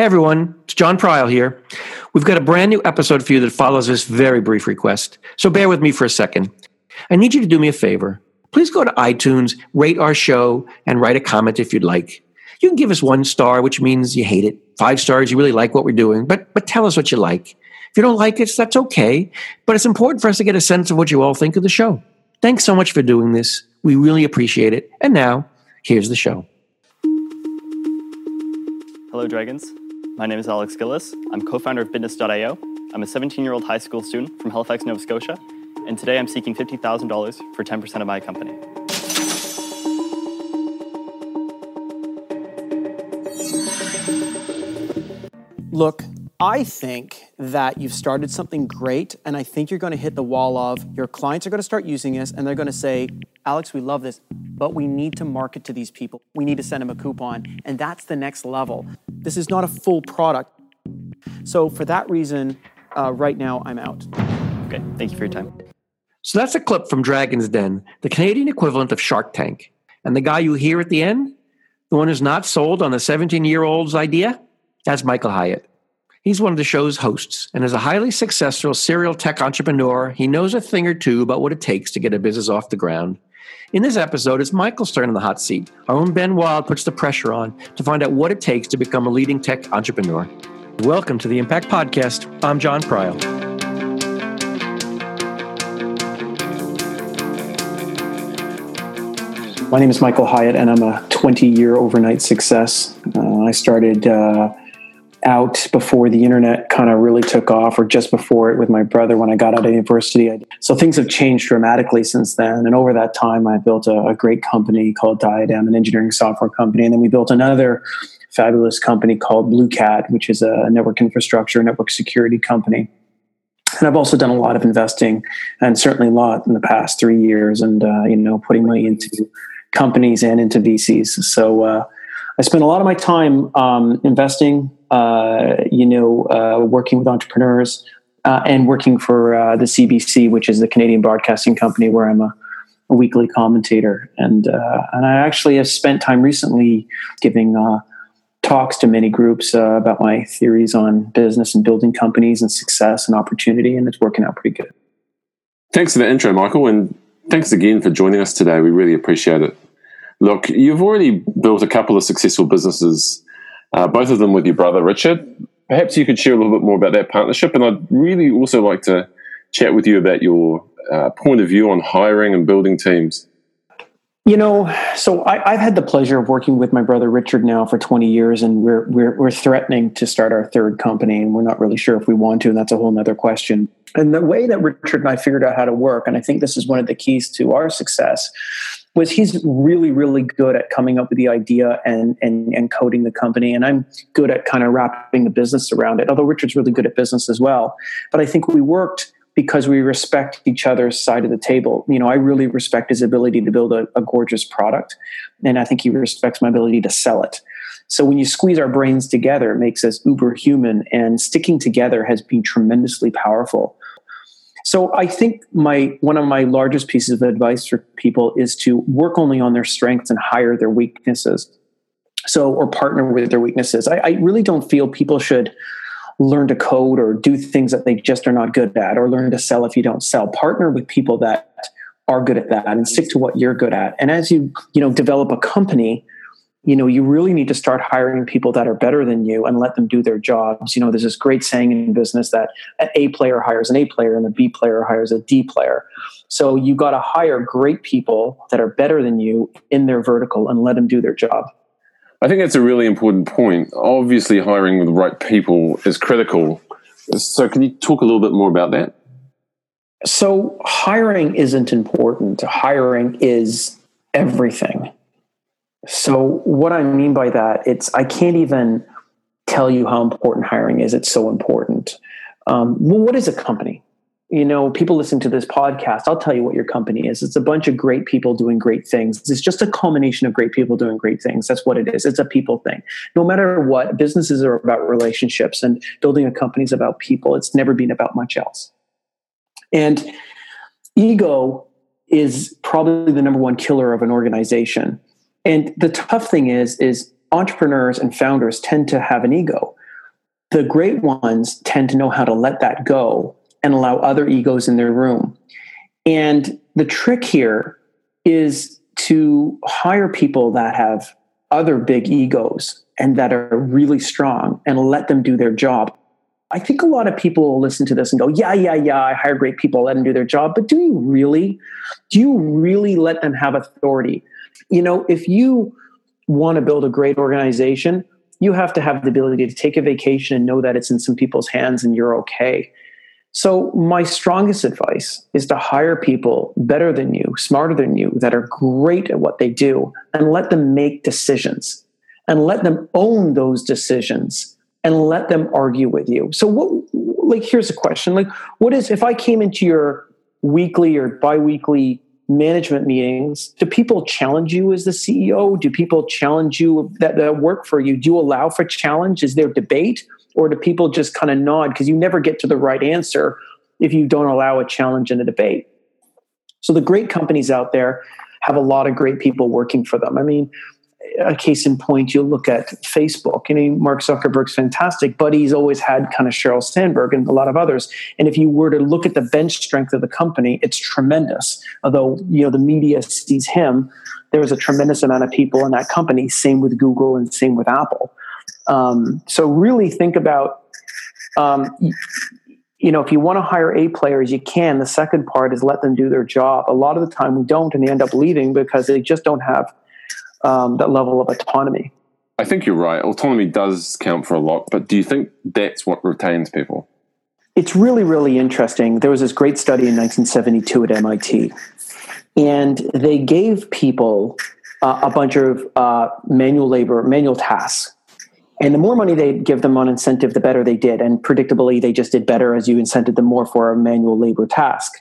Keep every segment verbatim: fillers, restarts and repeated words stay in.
Hey everyone, it's John Pryle here. We've got a brand new episode for you that follows this very brief request. So bear with me for a second. I need you to do me a favor. Please go to iTunes, rate our show, and write a comment if you'd like. You can give us one star, which means you hate it. Five stars, you really like what we're doing. But but tell us what you like. If you don't like it, that's okay. But it's important for us to get a sense of what you all think of the show. Thanks so much for doing this. We really appreciate it. And now, here's the show. Hello, Dragons. My name is Alex Gillis. I'm co-founder of Bitness dot i o. I'm a seventeen-year-old high school student from Halifax, Nova Scotia. And today I'm seeking fifty thousand dollars for ten percent of my company. Look, I think that you've started something great, and I think you're going to hit the wall of your clients are going to start using this, and they're going to say, Alex, we love this, but we need to market to these people. We need to send them a coupon, and that's the next level. This is not a full product. So for that reason, uh, right now, I'm out. Okay, thank you for your time. So that's a clip from Dragon's Den, the Canadian equivalent of Shark Tank. And the guy you hear at the end, the one who's not sold on the seventeen-year-old's idea, that's Michael Hyatt. He's one of the show's hosts, and as a highly successful serial tech entrepreneur, he knows a thing or two about what it takes to get a business off the ground. In this episode, it's Michael's turn in the hot seat. Our own Ben Wilde puts the pressure on to find out what it takes to become a leading tech entrepreneur. Welcome to the Impact Podcast. I'm John Pryle. My name is Michael Hyatt, and I'm a twenty-year overnight success. Uh, I started uh, out before the internet kind of really took off, or just before it, with my brother when I got out of university. So things have changed dramatically since then. And over that time, I built a, a great company called Diadem, an engineering software company. And then we built another fabulous company called BlueCat, which is a network infrastructure, network security company. And I've also done a lot of investing, and certainly a lot in the past three years, and uh, you know, putting money into companies and into V Cs. So uh, I spend a lot of my time um, investing, uh, you know, uh, working with entrepreneurs uh, and working for uh, the C B C, which is the Canadian Broadcasting Company, where I'm a, a weekly commentator. And uh, and I actually have spent time recently giving uh, talks to many groups uh, about my theories on business and building companies and success and opportunity, and it's working out pretty good. Thanks for the intro, Michael, and thanks again for joining us today. We really appreciate it. Look, you've already built a couple of successful businesses, uh, both of them with your brother, Richard. Perhaps you could share a little bit more about that partnership, and I'd really also like to chat with you about your uh, point of view on hiring and building teams. You know, so I, I've had the pleasure of working with my brother Richard now for twenty years, and we're, we're we're threatening to start our third company, and we're not really sure if we want to, and that's a whole nother question. And the way that Richard and I figured out how to work, and I think this is one of the keys to our success, was he's really, really good at coming up with the idea and and and coding the company. And I'm good at kind of wrapping the business around it, although Richard's really good at business as well. But I think we worked because we respect each other's side of the table. You know, I really respect his ability to build a, a gorgeous product, and I think he respects my ability to sell it. So when you squeeze our brains together, it makes us uber human, and sticking together has been tremendously powerful. So I think my one of my largest pieces of advice for people is to work only on their strengths and hire their weaknesses. So, or partner with their weaknesses. I, I really don't feel people should learn to code or do things that they just are not good at, or learn to sell if you don't sell. Partner with people that are good at that, and stick to what you're good at. And as you, you know, develop a company, you know, you really need to start hiring people that are better than you and let them do their jobs. You know, there's this great saying in business that an A player hires an A player and a B player hires a D player. So you got to hire great people that are better than you in their vertical and let them do their job. I think that's a really important point. Obviously, hiring the right people is critical. So can you talk a little bit more about that? So hiring isn't important. Hiring is everything. So what I mean by that, it's I can't even tell you how important hiring is. It's so important. Um, well, what is a company? You know, people listening to this podcast, I'll tell you what your company is. It's a bunch of great people doing great things. It's just a culmination of great people doing great things. That's what it is. It's a people thing. No matter what, businesses are about relationships, and building a company is about people. It's never been about much else. And ego is probably the number one killer of an organization. And the tough thing is, is entrepreneurs and founders tend to have an ego. The great ones tend to know how to let that go and allow other egos in their room. And the trick here is to hire people that have other big egos and that are really strong and let them do their job. I think a lot of people will listen to this and go, yeah, yeah, yeah, I hire great people, let them do their job. But do you really? Do you really let them have authority? You know, if you want to build a great organization, you have to have the ability to take a vacation and know that it's in some people's hands and you're okay. So my strongest advice is to hire people better than you, smarter than you, that are great at what they do, and let them make decisions and let them own those decisions and let them argue with you. So what, like, here's a question. Like, what is, if I came into your weekly or biweekly management meetings, do people challenge you as the C E O? Do people challenge you that, that work for you? Do you allow for challenge? Is there debate? Or do people just kind of nod? Because you never get to the right answer if you don't allow a challenge and a debate. So the great companies out there have a lot of great people working for them. I mean, a case in point, you look at Facebook. I mean, Mark Zuckerberg's fantastic, but he's always had kind of Sheryl Sandberg and a lot of others. And if you were to look at the bench strength of the company, it's tremendous. Although, you know, the media sees him, there's a tremendous amount of people in that company. Same with Google and same with Apple. Um, so really think about, um, you know, if you want to hire A players, you can. The second part is let them do their job. A lot of the time we don't, and they end up leaving because they just don't have um, that level of autonomy. I think you're right. Autonomy does count for a lot, but do you think that's what retains people? It's really, really interesting. There was this great study in nineteen seventy-two at M I T, and they gave people uh, a bunch of uh, manual labor, manual tasks. And the more money they give them on incentive, the better they did. And predictably, they just did better as you incented them more for a manual labor task.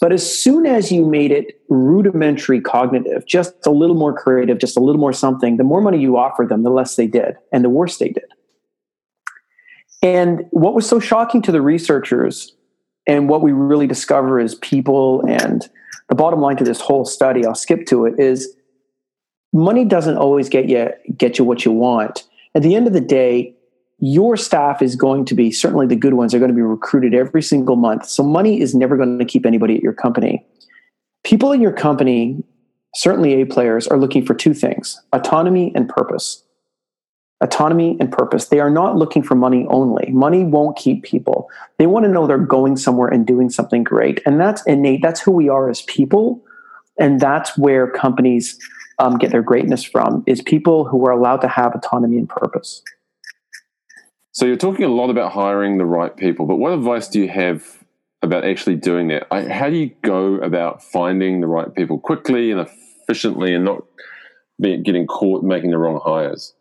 But as soon as you made it rudimentary cognitive, just a little more creative, just a little more something, the more money you offered them, the less they did and the worse they did. And what was so shocking to the researchers, and what we really discover is people, and the bottom line to this whole study, I'll skip to it, is money doesn't always get you, get you what you want. At the end of the day, your staff is going to be, certainly the good ones are going to be recruited every single month. So money is never going to keep anybody at your company. People in your company, certainly A players, are looking for two things: autonomy and purpose. Autonomy and purpose. They are not looking for money only. Money won't keep people. They want to know they're going somewhere and doing something great. And that's innate. That's who we are as people. And that's where companies Um, get their greatness from, is people who are allowed to have autonomy and purpose. So you're talking a lot about hiring the right people, but what advice do you have about actually doing that? I, how do you go about finding the right people quickly and efficiently and not be, getting caught making the wrong hires?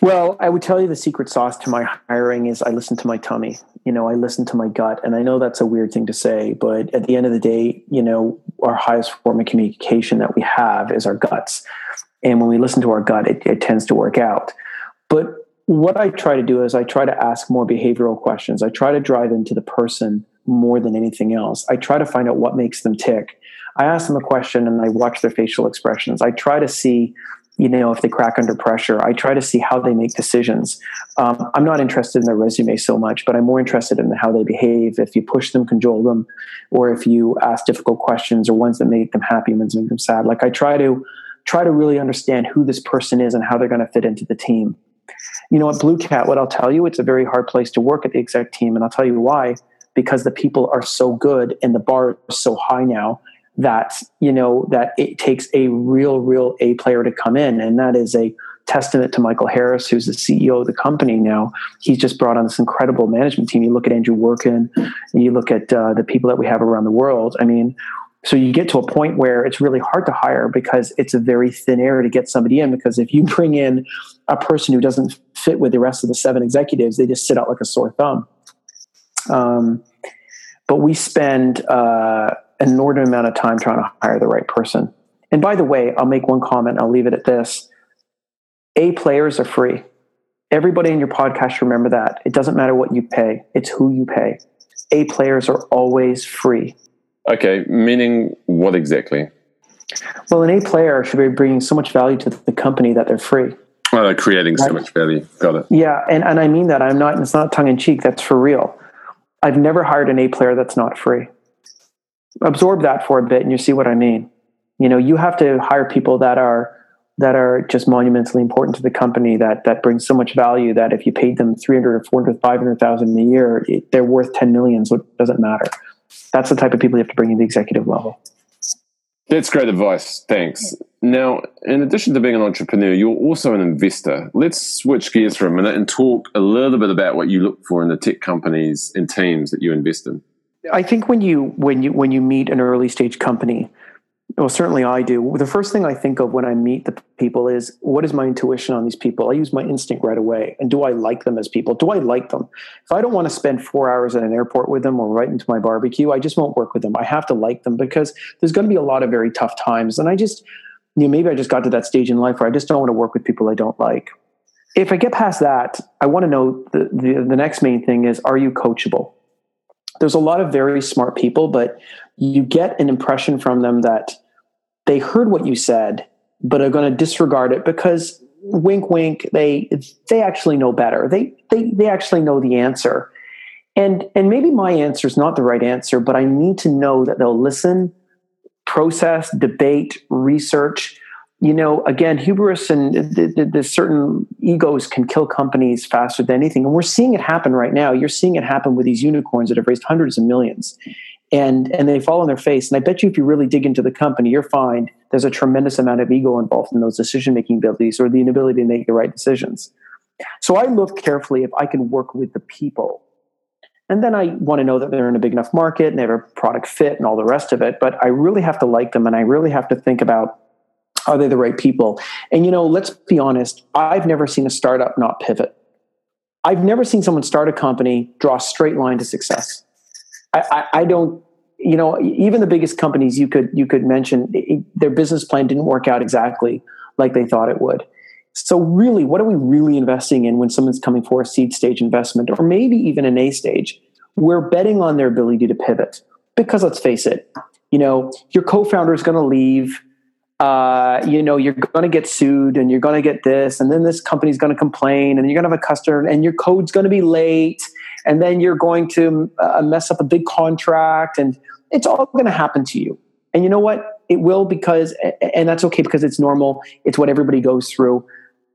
Well, I would tell you the secret sauce to my hiring is I listen to my tummy. You know, I listen to my gut. And I know that's a weird thing to say, but at the end of the day, you know, our highest form of communication that we have is our guts. And when we listen to our gut, it, it tends to work out. But what I try to do is I try to ask more behavioral questions. I try to drive into the person more than anything else. I try to find out what makes them tick. I ask them a question and I watch their facial expressions. I try to see, you know, if they crack under pressure. I try to see how they make decisions. Um, I'm not interested in their resume so much, but I'm more interested in how they behave. If you push them, cajole them, or if you ask difficult questions or ones that make them happy, ones that make them sad. Like I try to try to really understand who this person is and how they're going to fit into the team. You know, at BlueCat, what I'll tell you, it's a very hard place to work at the exec team. And I'll tell you why, because the people are so good and the bar is so high now that, you know, that it takes a real, real A player to come in. And that is a testament to Michael Harris, who's the C E O of the company now. He's just brought on this incredible management team. You look at Andrew Workin, and you look at uh, the people that we have around the world. I mean, so you get to a point where it's really hard to hire because it's a very thin air to get somebody in, because if you bring in a person who doesn't fit with the rest of the seven executives, they just sit out like a sore thumb. Um, but we spend uh, an inordinate amount of time trying to hire the right person. And by the way, I'll make one comment, I'll leave it at this. A players are free. Everybody in your podcast, remember that. It doesn't matter what you pay. It's who you pay. A players are always free. Okay, meaning what exactly? Well, an A player should be bringing so much value to the company that they're free. Well, they're creating so I, much value. Got it. Yeah, and, and I mean that. I'm not. It's not tongue-in-cheek. That's for real. I've never hired an A player that's not free. Absorb that for a bit, and you see what I mean. You know, you have to hire people that are that are just monumentally important to the company, that that brings so much value that if you paid them three hundred thousand or four hundred thousand, five hundred thousand in a year, it, they're worth ten million, so it doesn't matter. That's the type of people you have to bring in the executive level. That's great advice. Thanks. Now, in addition to being an entrepreneur, you're also an investor. Let's switch gears for a minute and talk a little bit about what you look for in the tech companies and teams that you invest in. I think when you when you when you meet an early stage company, well, certainly I do. The first thing I think of when I meet the people is, what is my intuition on these people? I use my instinct right away. And do I like them as people? Do I like them? If I don't want to spend four hours at an airport with them or right into my barbecue, I just won't work with them. I have to like them, because there's going to be a lot of very tough times. And I just, you know, maybe I just got to that stage in life where I just don't want to work with people I don't like. If I get past that, I want to know the, the, the next main thing is, are you coachable? There's a lot of very smart people, but you get an impression from them that they heard what you said, but are going to disregard it because, wink, wink, they they actually know better. They they they actually know the answer. And and maybe my answer is not the right answer, but I need to know that they'll listen, process, debate, research. You know, again, hubris and th- th- th- certain egos can kill companies faster than anything. And we're seeing it happen right now. You're seeing it happen with these unicorns that have raised hundreds of millions. And and they fall on their face. And I bet you if you really dig into the company, you'll find there's a tremendous amount of ego involved in those decision-making abilities or the inability to make the right decisions. So I look carefully if I can work with the people. And then I want to know that they're in a big enough market and they have a product fit and all the rest of it. But I really have to like them, and I really have to think about, are they the right people? And, you know, let's be honest, I've never seen a startup not pivot. I've never seen someone start a company, draw a straight line to success. I, I don't, you know, even the biggest companies you could you could mention, it, their business plan didn't work out exactly like they thought it would. So really, what are we really investing in when someone's coming for a seed stage investment, or maybe even an A stage? We're betting on their ability to pivot, because let's face it, you know, your co-founder is going to leave. Uh, you know, you're going to get sued, and you're going to get this, and then this company's going to complain, and you're going to have a customer, and your code's going to be late, and then you're going to uh, mess up a big contract, and it's all going to happen to you. And you know what? It will, because, and that's okay, because it's normal. It's what everybody goes through.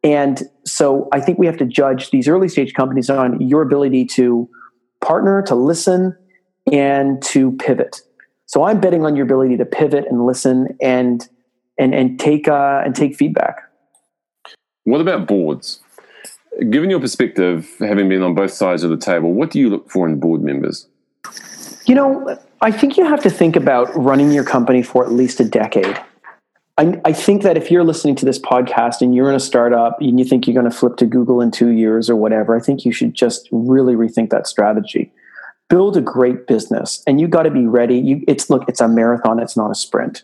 And so I think we have to judge these early stage companies on your ability to partner, to listen, and to pivot. So I'm betting on your ability to pivot and listen and And and take uh, and take feedback. What about boards? Given your perspective, having been on both sides of the table, what do you look for in board members? You know, I think you have to think about running your company for at least a decade. I, I think that if you're listening to this podcast and you're in a startup and you think you're going to flip to Google in two years or whatever, I think you should just really rethink that strategy. Build a great business, and you got to be ready. You, it's look, it's a marathon. It's not a sprint.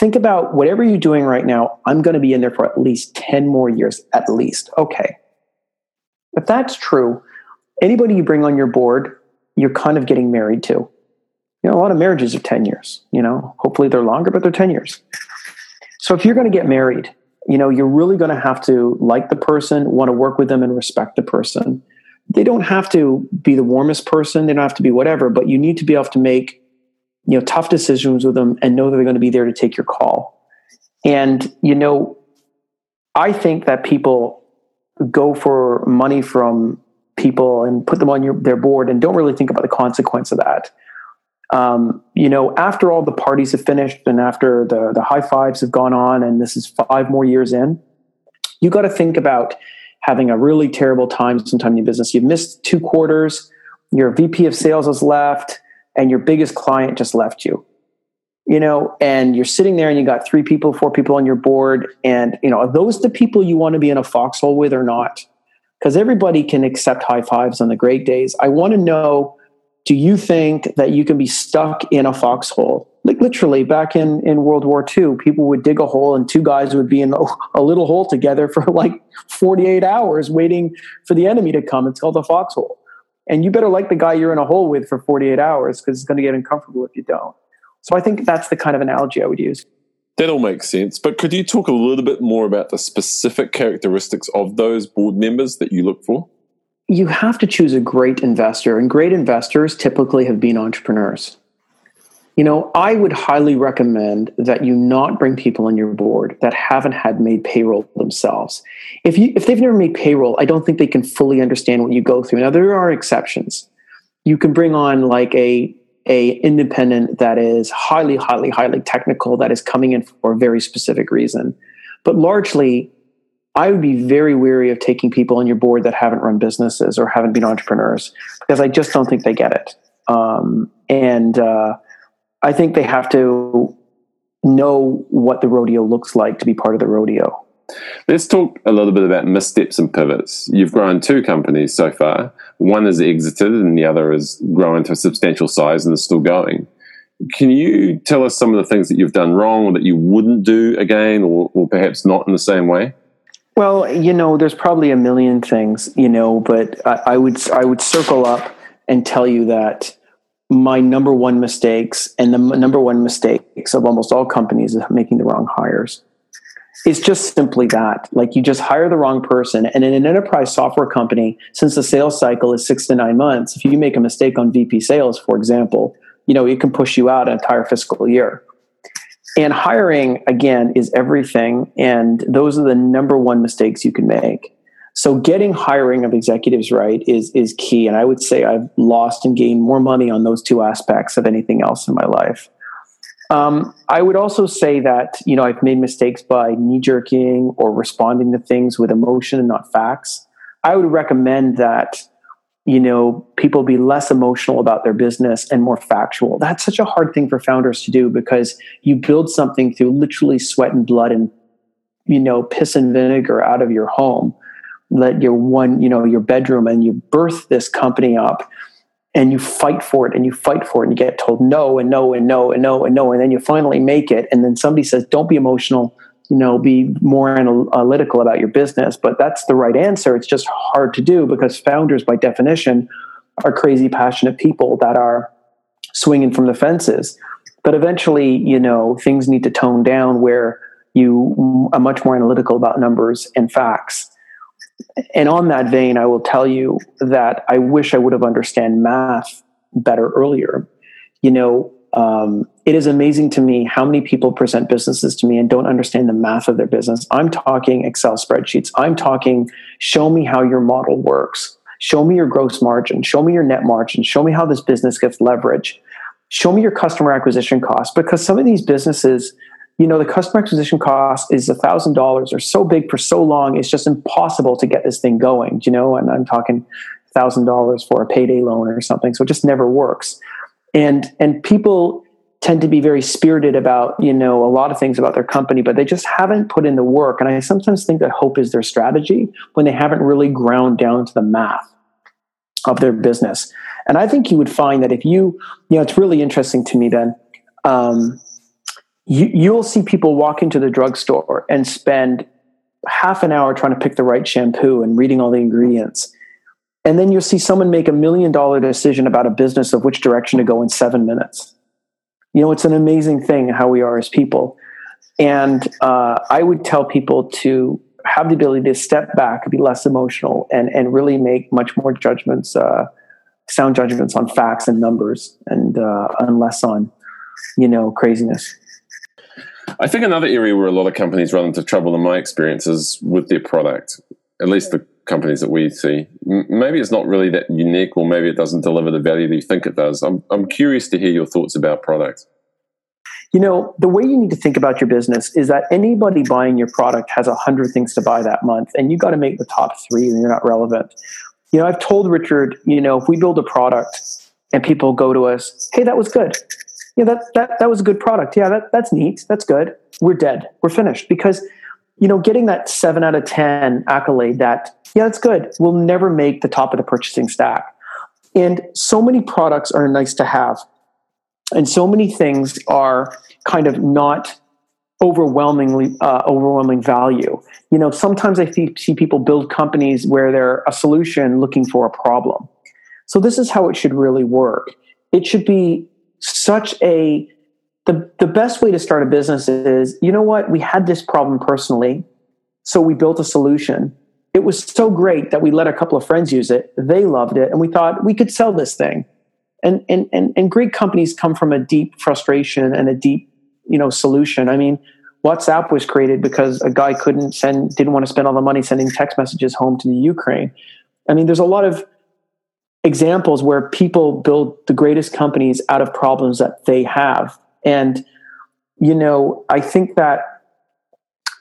Think about whatever you're doing right now, I'm going to be in there for at least ten more years, at least. Okay. If that's true, anybody you bring on your board, you're kind of getting married to. You know, a lot of marriages are ten years, you know, hopefully they're longer, but they're ten years. So if you're going to get married, you know, you're really going to have to like the person, want to work with them, and respect the person. They don't have to be the warmest person. They don't have to be whatever, but you need to be able to make, you know, tough decisions with them and know that they're going to be there to take your call. And, you know, I think that people go for money from people and put them on your, their board and don't really think about the consequence of that. Um, you know, after all the parties have finished and after the, the high fives have gone on, and this is five more years in, you got to think about having a really terrible time sometime in your business. You've missed two quarters, your V P of sales has left, and your biggest client just left you, you know, and you're sitting there and you got three people, four people on your board. And, you know, are those the people you want to be in a foxhole with or not? Because everybody can accept high fives on the great days. I want to know, do you think that you can be stuck in a foxhole? Like literally back in, in World War Two, people would dig a hole and two guys would be in a little hole together for like forty-eight hours waiting for the enemy to come. It's called a foxhole. And you better like the guy you're in a hole with for forty-eight hours, because it's going to get uncomfortable if you don't. So I think that's the kind of analogy I would use. That all makes sense. But could you talk a little bit more about the specific characteristics of those board members that you look for? You have to choose a great investor, and great investors typically have been entrepreneurs. You know, I would highly recommend that you not bring people on your board that haven't had made payroll themselves. If you if they've never made payroll, I don't think they can fully understand what you go through. Now, there are exceptions. You can bring on like a a independent that is highly, highly, highly technical that is coming in for a very specific reason. But largely, I would be very wary of taking people on your board that haven't run businesses or haven't been entrepreneurs, because I just don't think they get it. Um, and uh, I think they have to know what the rodeo looks like to be part of the rodeo. Let's talk a little bit about missteps and pivots. You've grown two companies so far. One is exited and the other is grown to a substantial size and is still going. Can you tell us some of the things that you've done wrong or that you wouldn't do again, or, or perhaps not in the same way? Well, you know, there's probably a million things, you know, but I, I would I would circle up and tell you that my number one mistakes, and the number one mistakes of almost all companies, is making the wrong hires. It's just simply that, like, you just hire the wrong person. And in an enterprise software company, since the sales cycle is six to nine months, if you make a mistake on V P sales, for example, you know, it can push you out an entire fiscal year. And hiring, again, is everything. And those are the number one mistakes you can make. So getting hiring of executives right is is key. And I would say I've lost and gained more money on those two aspects of anything else in my life. Um, I would also say that, you know, I've made mistakes by knee-jerking or responding to things with emotion and not facts. I would recommend that, you know, people be less emotional about their business and more factual. That's such a hard thing for founders to do, because you build something through literally sweat and blood and, you know, piss and vinegar out of your home, let your one, you know, your bedroom, and you birth this company up. And you fight for it, and you fight for it, and you get told no, and no, and no, and no, and no, and then you finally make it. And then somebody says, "Don't be emotional, you know, be more analytical about your business." But that's the right answer. It's just hard to do, because founders, by definition, are crazy passionate people that are swinging from the fences. But eventually, you know, things need to tone down where you are much more analytical about numbers and facts. And on that vein, I will tell you that I wish I would have understood math better earlier. You know, um, it is amazing to me how many people present businesses to me and don't understand the math of their business. I'm talking Excel spreadsheets. I'm talking, show me how your model works. Show me your gross margin. Show me your net margin. Show me how this business gets leverage. Show me your customer acquisition costs, because some of these businesses, you know, the customer acquisition cost is one thousand dollars or so big for so long, it's just impossible to get this thing going, you know, and I'm talking one thousand dollars for a payday loan or something. So it just never works. And and people tend to be very spirited about, you know, a lot of things about their company, but they just haven't put in the work. And I sometimes think that hope is their strategy when they haven't really ground down to the math of their business. And I think you would find that if you, you know, it's really interesting to me then, um, You, you'll see people walk into the drugstore and spend half an hour trying to pick the right shampoo and reading all the ingredients. And then you'll see someone make a million dollar decision about a business of which direction to go in seven minutes. You know, it's an amazing thing how we are as people. And uh, I would tell people to have the ability to step back, be less emotional, and, and really make much more judgments, uh, sound judgments on facts and numbers, and uh, and less on, you know, craziness. I think another area where a lot of companies run into trouble, in my experience, is with their product, at least the companies that we see. M- maybe it's not really that unique, or maybe it doesn't deliver the value that you think it does. I'm I'm curious to hear your thoughts about product. You know, the way you need to think about your business is that anybody buying your product has one hundred things to buy that month, and you've got to make the top three, and you're not relevant. You know, I've told Richard, you know, if we build a product and people go to us, "Hey, that was good. Yeah, that, that that was a good product. Yeah, that that's neat. That's good." We're dead. We're finished. Because, you know, getting that seven out of ten accolade that, yeah, that's good, will never make the top of the purchasing stack. And so many products are nice to have. And so many things are kind of not overwhelmingly uh, overwhelming value. You know, sometimes I see people build companies where they're a solution looking for a problem. So this is how it should really work. It should be such a the, the best way to start a business is, you know what? We had this problem personally, so we built a solution. It was so great that we let a couple of friends use it. They loved it. And we thought we could sell this thing. And, and, and, and great companies come from a deep frustration and a deep, you know, solution. I mean, WhatsApp was created because a guy couldn't send, didn't want to spend all the money sending text messages home to the Ukraine. I mean, there's a lot of examples where people build the greatest companies out of problems that they have. And, you know, I think that,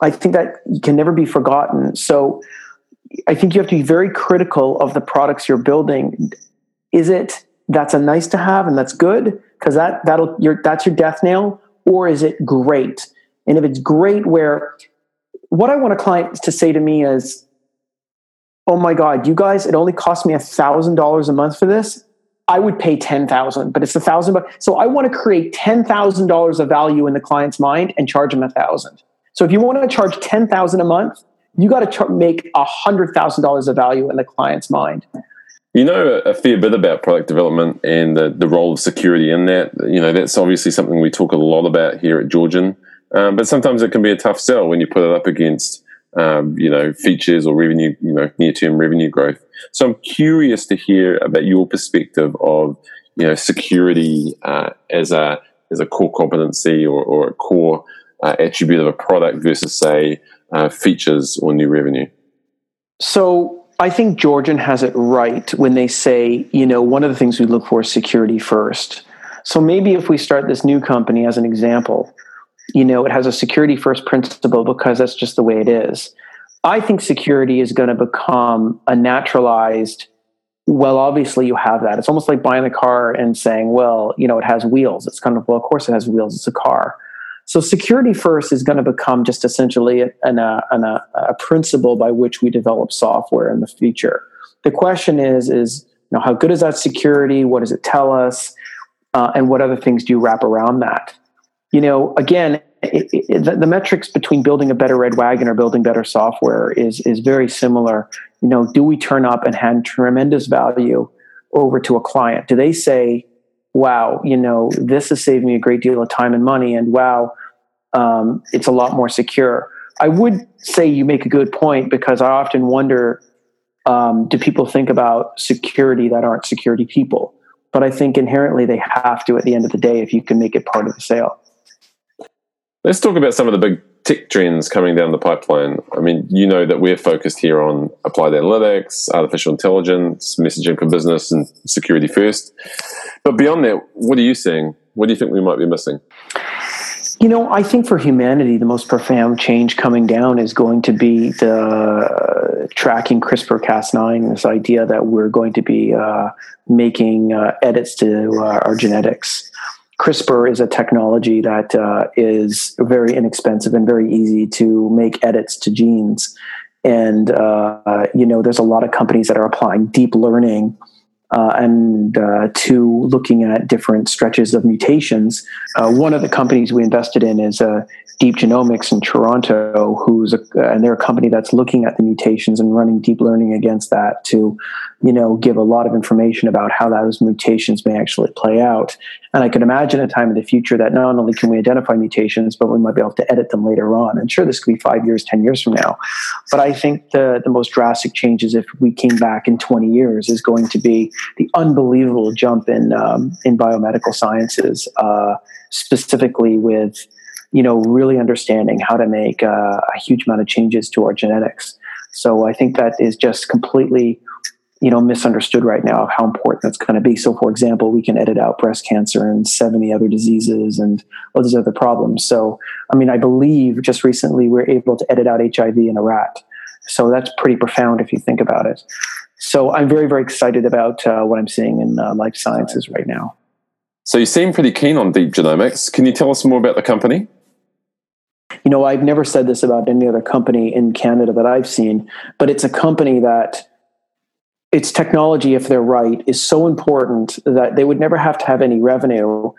I think that can never be forgotten. So I think you have to be very critical of the products you're building. Is it, that's a nice to have and that's good, because that, that'll, your, that's your death nail, or is it great? And if it's great, where what I want a client to say to me is, oh my God, you guys, it only cost me a thousand dollars a month for this. I would pay ten thousand, but it's a thousand bucks. So I want to create ten thousand dollars of value in the client's mind and charge them a thousand. So if you want to charge ten thousand a month, you got to ch- make a hundred thousand dollars of value in the client's mind. You know a fair bit about product development and the, the role of security in that. You know, that's obviously something we talk a lot about here at Georgian. Um, but sometimes it can be a tough sell when you put it up against, um, you know, features or revenue, you know, near-term revenue growth. So I'm curious to hear about your perspective of, you know, security uh, as a as a core competency or, or a core uh, attribute of a product versus, say, uh, features or new revenue. So I think Georgian has it right when they say, you know, one of the things we look for is security first. So maybe if we start this new company as an example, you know, it has a security first principle because that's just the way it is. I think security is going to become a naturalized, well, obviously you have that. It's almost like buying a car and saying, well, you know, it has wheels. It's kind of, well, of course it has wheels. It's a car. So security first is going to become just essentially an, uh, an, uh, a principle by which we develop software in the future. The question is, is, you know, how good is that security? What does it tell us? Uh, and what other things do you wrap around that? You know, again, it, it, the, the metrics between building a better red wagon or building better software is is very similar. You know, do we turn up and hand tremendous value over to a client? Do they say, wow, you know, this has saved me a great deal of time and money, and wow, um, it's a lot more secure. I would say you make a good point, because I often wonder, um, do people think about security that aren't security people? But I think inherently they have to at the end of the day if you can make it part of the sale. Let's talk about some of the big tech trends coming down the pipeline. I mean, you know that we're focused here on applied analytics, artificial intelligence, messaging for business, and security first. But beyond that, what are you seeing? What do you think we might be missing? You know, I think for humanity, the most profound change coming down is going to be the uh, tracking CRISPR Cas nine, this idea that we're going to be uh, making uh, edits to uh, our genetics. CRISPR is a technology that uh, is very inexpensive and very easy to make edits to genes. And, uh, you know, there's a lot of companies that are applying deep learning uh, and uh, to looking at different stretches of mutations. Uh, one of the companies we invested in is uh, Deep Genomics in Toronto, who's a, and they're a company that's looking at the mutations and running deep learning against that to, you know, give a lot of information about how those mutations may actually play out. And I can imagine a time in the future that not only can we identify mutations, but we might be able to edit them later on. And sure, this could be five years, ten years from now. But I think the, the most drastic changes, if we came back in twenty years, is going to be the unbelievable jump in um, in biomedical sciences, uh, specifically with, you know, really understanding how to make uh, a huge amount of changes to our genetics. So I think that is just completely, you know, misunderstood right now of how important that's going to be. So for example, we can edit out breast cancer and seventy other diseases and all these other problems. So, I mean, I believe just recently we were able to edit out H I V in a rat. So that's pretty profound if you think about it. So I'm very, very excited about uh, what I'm seeing in uh, life sciences right now. So you seem pretty keen on Deep Genomics. Can you tell us more about the company? You know, I've never said this about any other company in Canada that I've seen, but it's a company that its technology, if they're right, is so important that they would never have to have any revenue.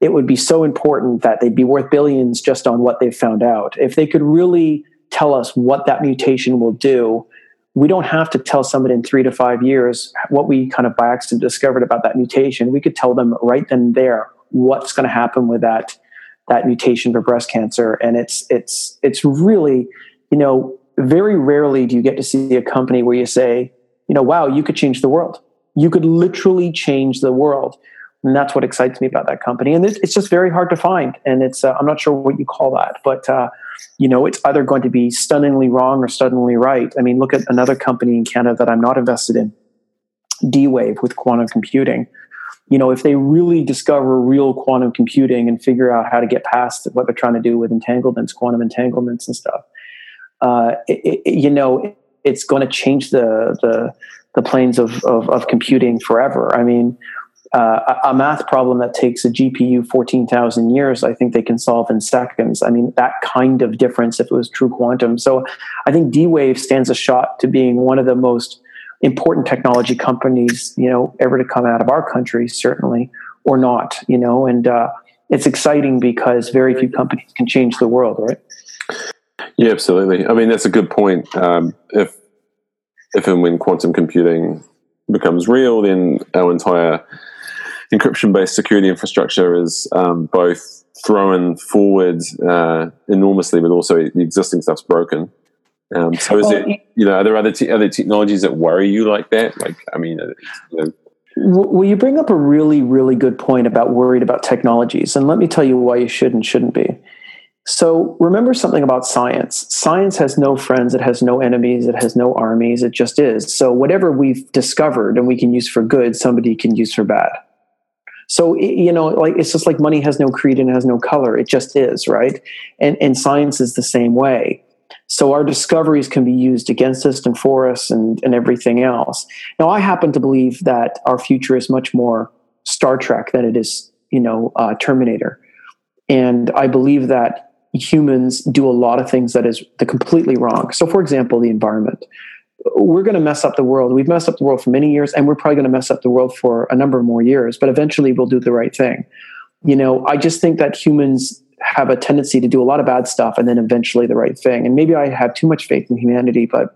It would be so important that they'd be worth billions just on what they've found out. If they could really tell us what that mutation will do, we don't have to tell somebody in three to five years what we kind of by accident discovered about that mutation. We could tell them right then and there what's going to happen with that that mutation for breast cancer. And it's it's it's really, you know, very rarely do you get to see a company where you say, you know, wow, you could change the world. You could literally change the world. And that's what excites me about that company. And it's just very hard to find. And it's, uh, I'm not sure what you call that, but, uh, you know, it's either going to be stunningly wrong or stunningly right. I mean, look at another company in Canada that I'm not invested in, D-Wave with quantum computing. You know, if they really discover real quantum computing and figure out how to get past what they're trying to do with entanglements, quantum entanglements and stuff, uh, it, it, you know, it's going to change the, the, the planes of, of, of computing forever. I mean, Uh, a math problem that takes a G P U fourteen thousand years, I think they can solve in seconds. I mean, that kind of difference if it was true quantum. So I think D-Wave stands a shot to being one of the most important technology companies, you know, ever to come out of our country, certainly, or not, you know. And uh, it's exciting because very few companies can change the world, right? Yeah, absolutely. I mean, that's a good point. Um, if, if and when quantum computing becomes real, then our entire encryption-based security infrastructure is um, both thrown forward uh, enormously, but also the existing stuff's broken. Um, so, is well, it you know are there other te- other technologies that worry you like that? Like, I mean, you know. Well, you bring up a really really good point about worried about technologies, and let me tell you why you should and shouldn't be. So remember something about science. Science has no friends, it has no enemies, it has no armies, it just is. So whatever we've discovered and we can use for good, somebody can use for bad. So, you know, like it's just like money has no creed and has no color, it just is, right? And and science is the same way. So our discoveries can be used against us and for us and, and everything else. Now, I happen to believe that our future is much more Star Trek than it is, you know, uh, Terminator. And I believe that humans do a lot of things that is completely wrong. So for example, the environment, we're going to mess up the world. We've messed up the world for many years, and we're probably going to mess up the world for a number of more years, but eventually we'll do the right thing. You know, I just think that humans have a tendency to do a lot of bad stuff and then eventually the right thing. And maybe I have too much faith in humanity, but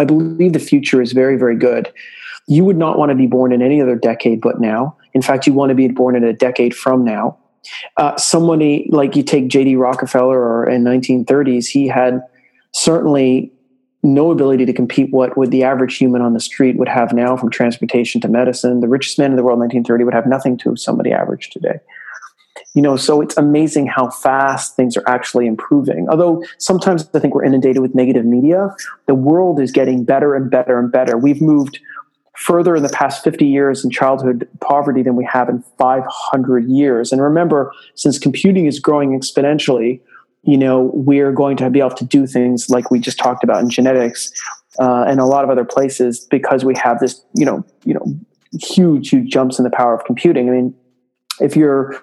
I believe the future is very, very good. You would not want to be born in any other decade but now. In fact, you want to be born in a decade from now. Uh, somebody like you take J D Rockefeller or in nineteen thirties, he had certainly no ability to compete what would the average human on the street would have now, from transportation to medicine. The richest man in the world in nineteen thirty would have nothing to somebody average today. You know, so it's amazing how fast things are actually improving. Although sometimes I think we're inundated with negative media, the world is getting better and better and better. We've moved further in the past fifty years in childhood poverty than we have in five hundred years. And remember, since computing is growing exponentially, you know, we're going to be able to do things like we just talked about in genetics uh, and a lot of other places, because we have this, you know, you know, huge, huge jumps in the power of computing. I mean, if you're,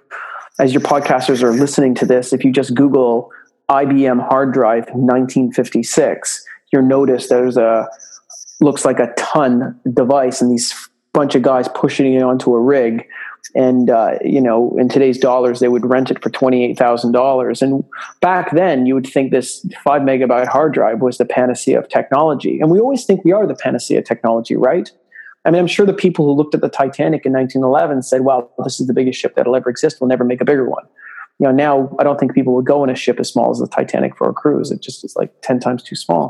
as your podcasters are listening to this, if you just Google I B M hard drive nineteen fifty-six, you'll notice there's a, looks like a ton device and these bunch of guys pushing it onto a rig. And, uh, you know, in today's dollars, they would rent it for twenty-eight thousand dollars. And back then you would think this five megabyte hard drive was the panacea of technology. And we always think we are the panacea of technology, right? I mean, I'm sure the people who looked at the Titanic in nineteen eleven said, wow, this is the biggest ship that'll ever exist. We'll never make a bigger one. You know, now I don't think people would go in a ship as small as the Titanic for a cruise. It just is like ten times too small.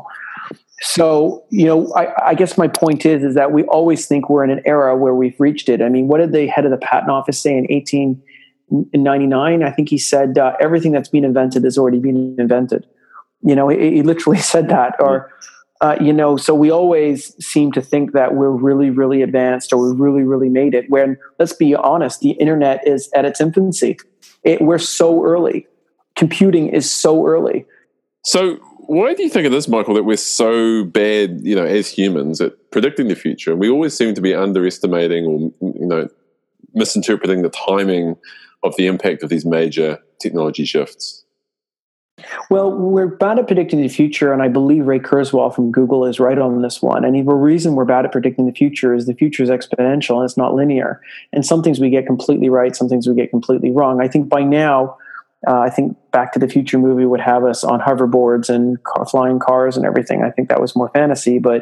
So, you know, I, I guess my point is, is that we always think we're in an era where we've reached it. I mean, what did the head of the patent office say in eighteen ninety-nine? I think he said, uh, everything that's been invented has already been invented. You know, he, he literally said that. Or, uh, you know, so we always seem to think that we're really, really advanced or we really, really made it. When, let's be honest, the internet is at its infancy. It, we're so early. Computing is so early. So why do you think of this, Michael, that we're so bad, you know, as humans at predicting the future? And we always seem to be underestimating or, you know, misinterpreting the timing of the impact of these major technology shifts. Well, we're bad at predicting the future, and I believe Ray Kurzweil from Google is right on this one. And the reason we're bad at predicting the future is the future is exponential and it's not linear. And some things we get completely right, some things we get completely wrong. I think by now, Uh, I think Back to the Future movie would have us on hoverboards and car, flying cars and everything. I think that was more fantasy. But,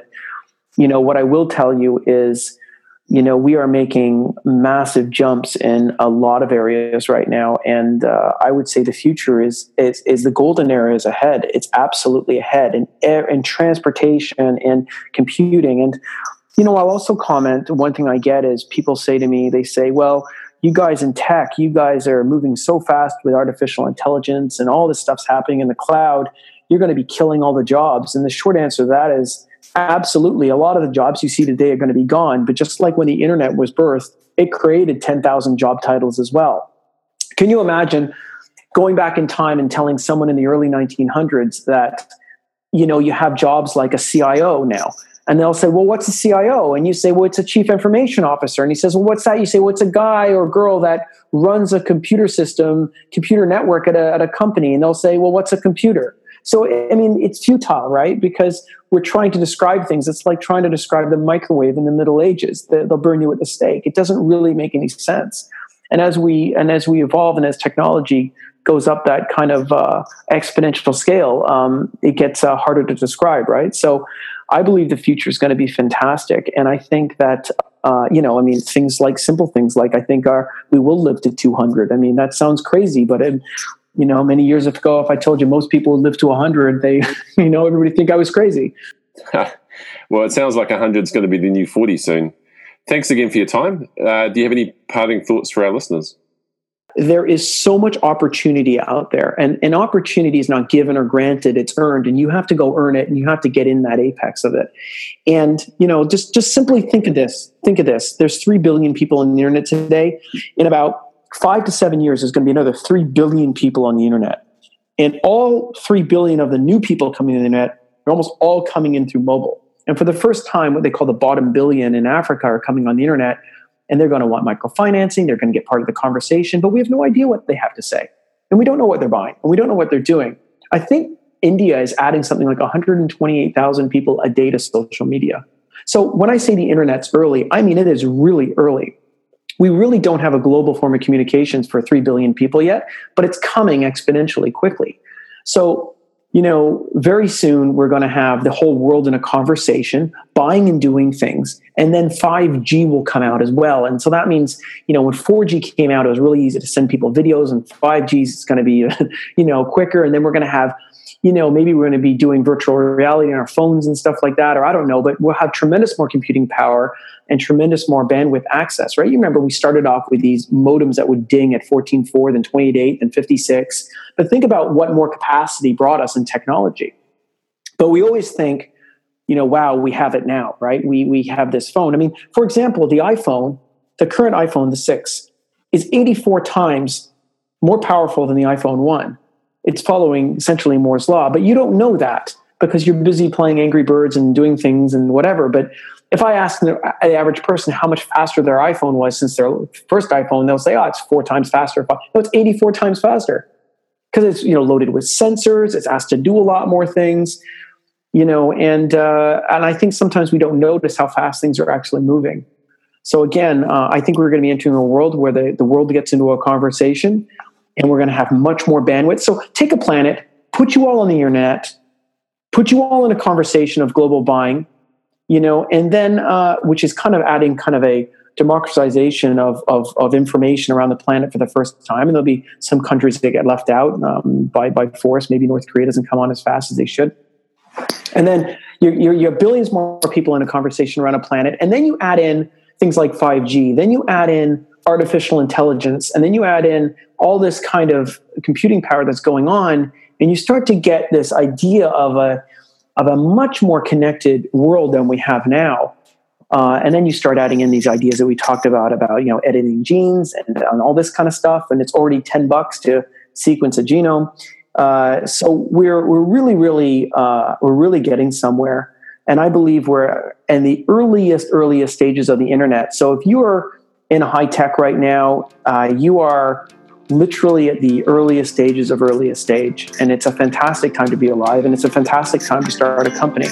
you know, what I will tell you is you know, we are making massive jumps in a lot of areas right now. And uh, I would say the future is, is, is the golden era is ahead. It's absolutely ahead in air and transportation and computing. And, you know, I'll also comment, one thing I get is people say to me, they say, well, you guys in tech, you guys are moving so fast with artificial intelligence and all this stuff's happening in the cloud. You're going to be killing all the jobs. And the short answer to that is, absolutely. A lot of the jobs you see today are going to be gone. But just like when the internet was birthed, it created ten thousand job titles as well. Can you imagine going back in time and telling someone in the early nineteen hundreds that, you know, you have jobs like a C I O now? And they'll say, well, what's a C I O? And you say, well, it's a chief information officer. And he says, well, what's that? You say, well, it's a guy or girl that runs a computer system, computer network at a, at a company. And they'll say, well, what's a computer? So, I mean, it's futile, right? Because we're trying to describe things. It's like trying to describe the microwave in the Middle Ages. They'll burn you at the stake. It doesn't really make any sense. And as we and as we evolve and as technology goes up that kind of uh, exponential scale, um, it gets uh, harder to describe, right? So I believe the future is going to be fantastic. And I think that, uh, you know, I mean, things like simple things like I think are we will live to two hundred. I mean, that sounds crazy, but it, you know, many years ago, if I told you most people live to one hundred, they, you know, everybody think I was crazy. Well, it sounds like one hundred is going to be the new forty soon. Thanks again for your time. Uh, do you have any parting thoughts for our listeners? There is so much opportunity out there, and, and opportunity is not given or granted, it's earned, and you have to go earn it, and you have to get in that apex of it. And, you know, just, just simply think of this. Think of this. There's three billion people on the internet today. In about five to seven years, there's going to be another three billion people on the internet. And all three billion of the new people coming to the internet are almost all coming in through mobile. And for the first time, what they call the bottom billion in Africa are coming on the internet, and they're going to want microfinancing. They're going to get part of the conversation, but we have no idea what they have to say. And we don't know what they're buying, and we don't know what they're doing. I think India is adding something like one hundred twenty-eight thousand people a day to social media. So when I say the internet's early, I mean it is really early. We really don't have a global form of communications for three billion people yet, but it's coming exponentially quickly. So, you know, very soon we're going to have the whole world in a conversation, buying and doing things, and then five G will come out as well. And so that means, you know, when four G came out, it was really easy to send people videos, and five G is going to be, you know, quicker. And then we're going to have, you know, maybe we're going to be doing virtual reality on our phones and stuff like that, or I don't know, but we'll have tremendous more computing power and tremendous more bandwidth access, right? You remember we started off with these modems that would ding at fourteen point four, then twenty-eight, then fifty-six. But think about what more capacity brought us in technology. But we always think, you know, wow, we have it now, right? We we have this phone. I mean, for example, the iPhone, the current iPhone, the six, is eighty-four times more powerful than the iPhone one. It's following essentially Moore's law, but you don't know that because you're busy playing Angry Birds and doing things and whatever. But if I ask the average person how much faster their iPhone was since their first iPhone, they'll say, oh, it's four times faster. No, it's eighty-four times faster because it's, you know, loaded with sensors. It's asked to do a lot more things, you know, and, uh, and I think sometimes we don't notice how fast things are actually moving. So again, uh, I think we're going to be entering a world where the, the world gets into a conversation. And we're going to have much more bandwidth. So take a planet, put you all on the internet, put you all in a conversation of global buying, you know, and then, uh, which is kind of adding kind of a democratization of, of, of information around the planet for the first time. And there'll be some countries that get left out um, by, by force. Maybe North Korea doesn't come on as fast as they should. And then you're, you're, you're billions more people in a conversation around a planet. And then you add in things like five G. Then you add in artificial intelligence, and then you add in all this kind of computing power that's going on, and you start to get this idea of a of a much more connected world than we have now. Uh, and then you start adding in these ideas that we talked about, about, you know, editing genes and, and all this kind of stuff, and it's already ten bucks to sequence a genome. Uh, so we're we're really, really, uh, we're really getting somewhere. And I believe we're in the earliest, earliest stages of the internet. So if you are in high tech right now, uh, you are literally at the earliest stages of earliest stage. And it's a fantastic time to be alive. And it's a fantastic time to start a company.